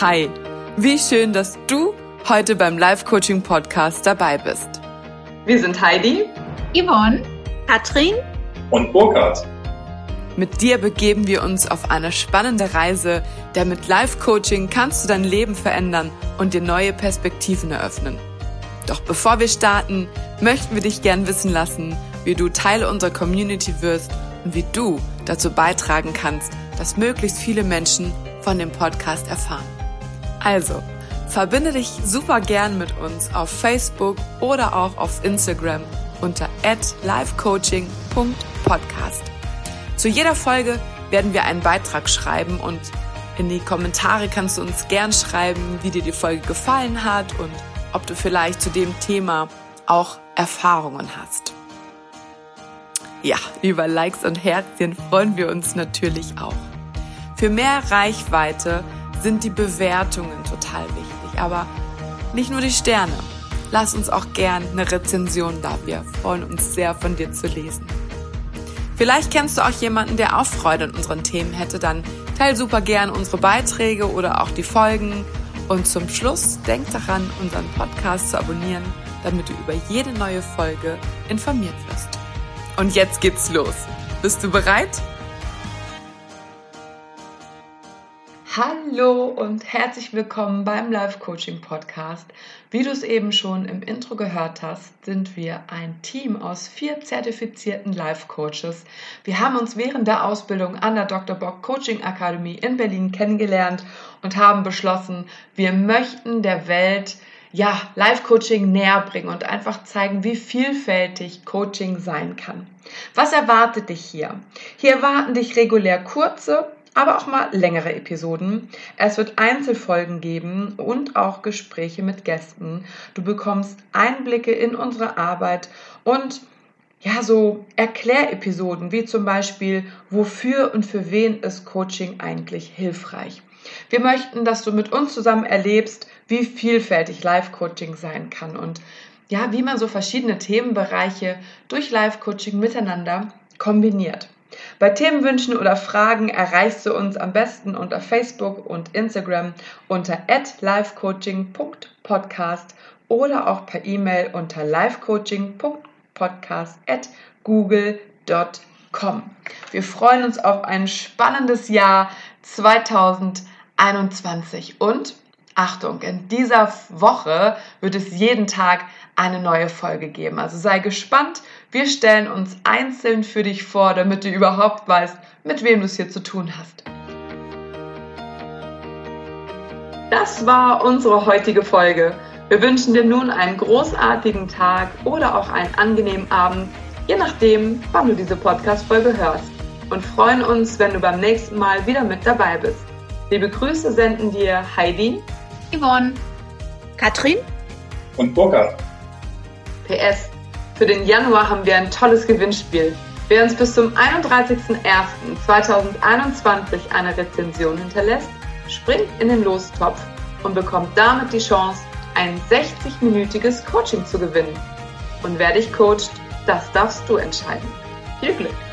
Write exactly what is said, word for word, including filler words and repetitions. Hi, wie schön, dass du heute beim Live-Coaching-Podcast dabei bist. Wir sind Heidi, Yvonne, Katrin und Burkhard. Mit dir begeben wir uns auf eine spannende Reise, denn mit Live-Coaching kannst du dein Leben verändern und dir neue Perspektiven eröffnen. Doch bevor wir starten, möchten wir dich gern wissen lassen, wie du Teil unserer Community wirst und wie du dazu beitragen kannst, dass möglichst viele Menschen von dem Podcast erfahren. Also, verbinde dich super gern mit uns auf Facebook oder auch auf Instagram unter at livecoaching punkt podcast. Zu jeder Folge werden wir einen Beitrag schreiben und in die Kommentare kannst du uns gern schreiben, wie dir die Folge gefallen hat und ob du vielleicht zu dem Thema auch Erfahrungen hast. Ja, über Likes und Herzchen freuen wir uns natürlich auch. Für mehr Reichweite sind die Bewertungen total wichtig, aber nicht nur die Sterne. Lass uns auch gern eine Rezension da, wir freuen uns sehr, von dir zu lesen. Vielleicht kennst du auch jemanden, der auch Freude an unseren Themen hätte, dann teil super gern unsere Beiträge oder auch die Folgen. Und zum Schluss denk daran, unseren Podcast zu abonnieren, damit du über jede neue Folge informiert wirst. Und jetzt geht's los. Bist du bereit? Hallo und herzlich willkommen beim Live-Coaching-Podcast. Wie du es eben schon im Intro gehört hast, sind wir ein Team aus vier zertifizierten Live-Coaches. Wir haben uns während der Ausbildung an der Doktor Bock Coaching Academy in Berlin kennengelernt und haben beschlossen, wir möchten der Welt ja, Live-Coaching näher bringen und einfach zeigen, wie vielfältig Coaching sein kann. Was erwartet dich hier? Hier erwarten dich regulär kurze, aber auch mal längere Episoden. Es wird Einzelfolgen geben und auch Gespräche mit Gästen. Du bekommst Einblicke in unsere Arbeit und ja, so Erklärepisoden, wie zum Beispiel, wofür und für wen ist Coaching eigentlich hilfreich. Wir möchten, dass du mit uns zusammen erlebst, wie vielfältig Live-Coaching sein kann und ja, wie man so verschiedene Themenbereiche durch Live-Coaching miteinander kombiniert. Bei Themenwünschen oder Fragen erreichst du uns am besten unter Facebook und Instagram unter at livecoaching punkt podcast oder auch per E-Mail unter livecoaching punkt podcast at google punkt com. Wir freuen uns auf ein spannendes Jahr zwanzig einundzwanzig und Achtung, in dieser Woche wird es jeden Tag eine neue Folge geben. Also sei gespannt, wir stellen uns einzeln für dich vor, damit du überhaupt weißt, mit wem du es hier zu tun hast. Das war unsere heutige Folge. Wir wünschen dir nun einen großartigen Tag oder auch einen angenehmen Abend, je nachdem, wann du diese Podcast-Folge hörst. Und freuen uns, wenn du beim nächsten Mal wieder mit dabei bist. Liebe Grüße senden dir Heidi, Yvonne, Katrin und Burkhard. P S. Für den Januar haben wir ein tolles Gewinnspiel. Wer uns bis zum einunddreißigsten ersten zweitausendeinundzwanzig eine Rezension hinterlässt, springt in den Lostopf und bekommt damit die Chance, ein sechzig-minütiges Coaching zu gewinnen. Und wer dich coacht, das darfst du entscheiden. Viel Glück!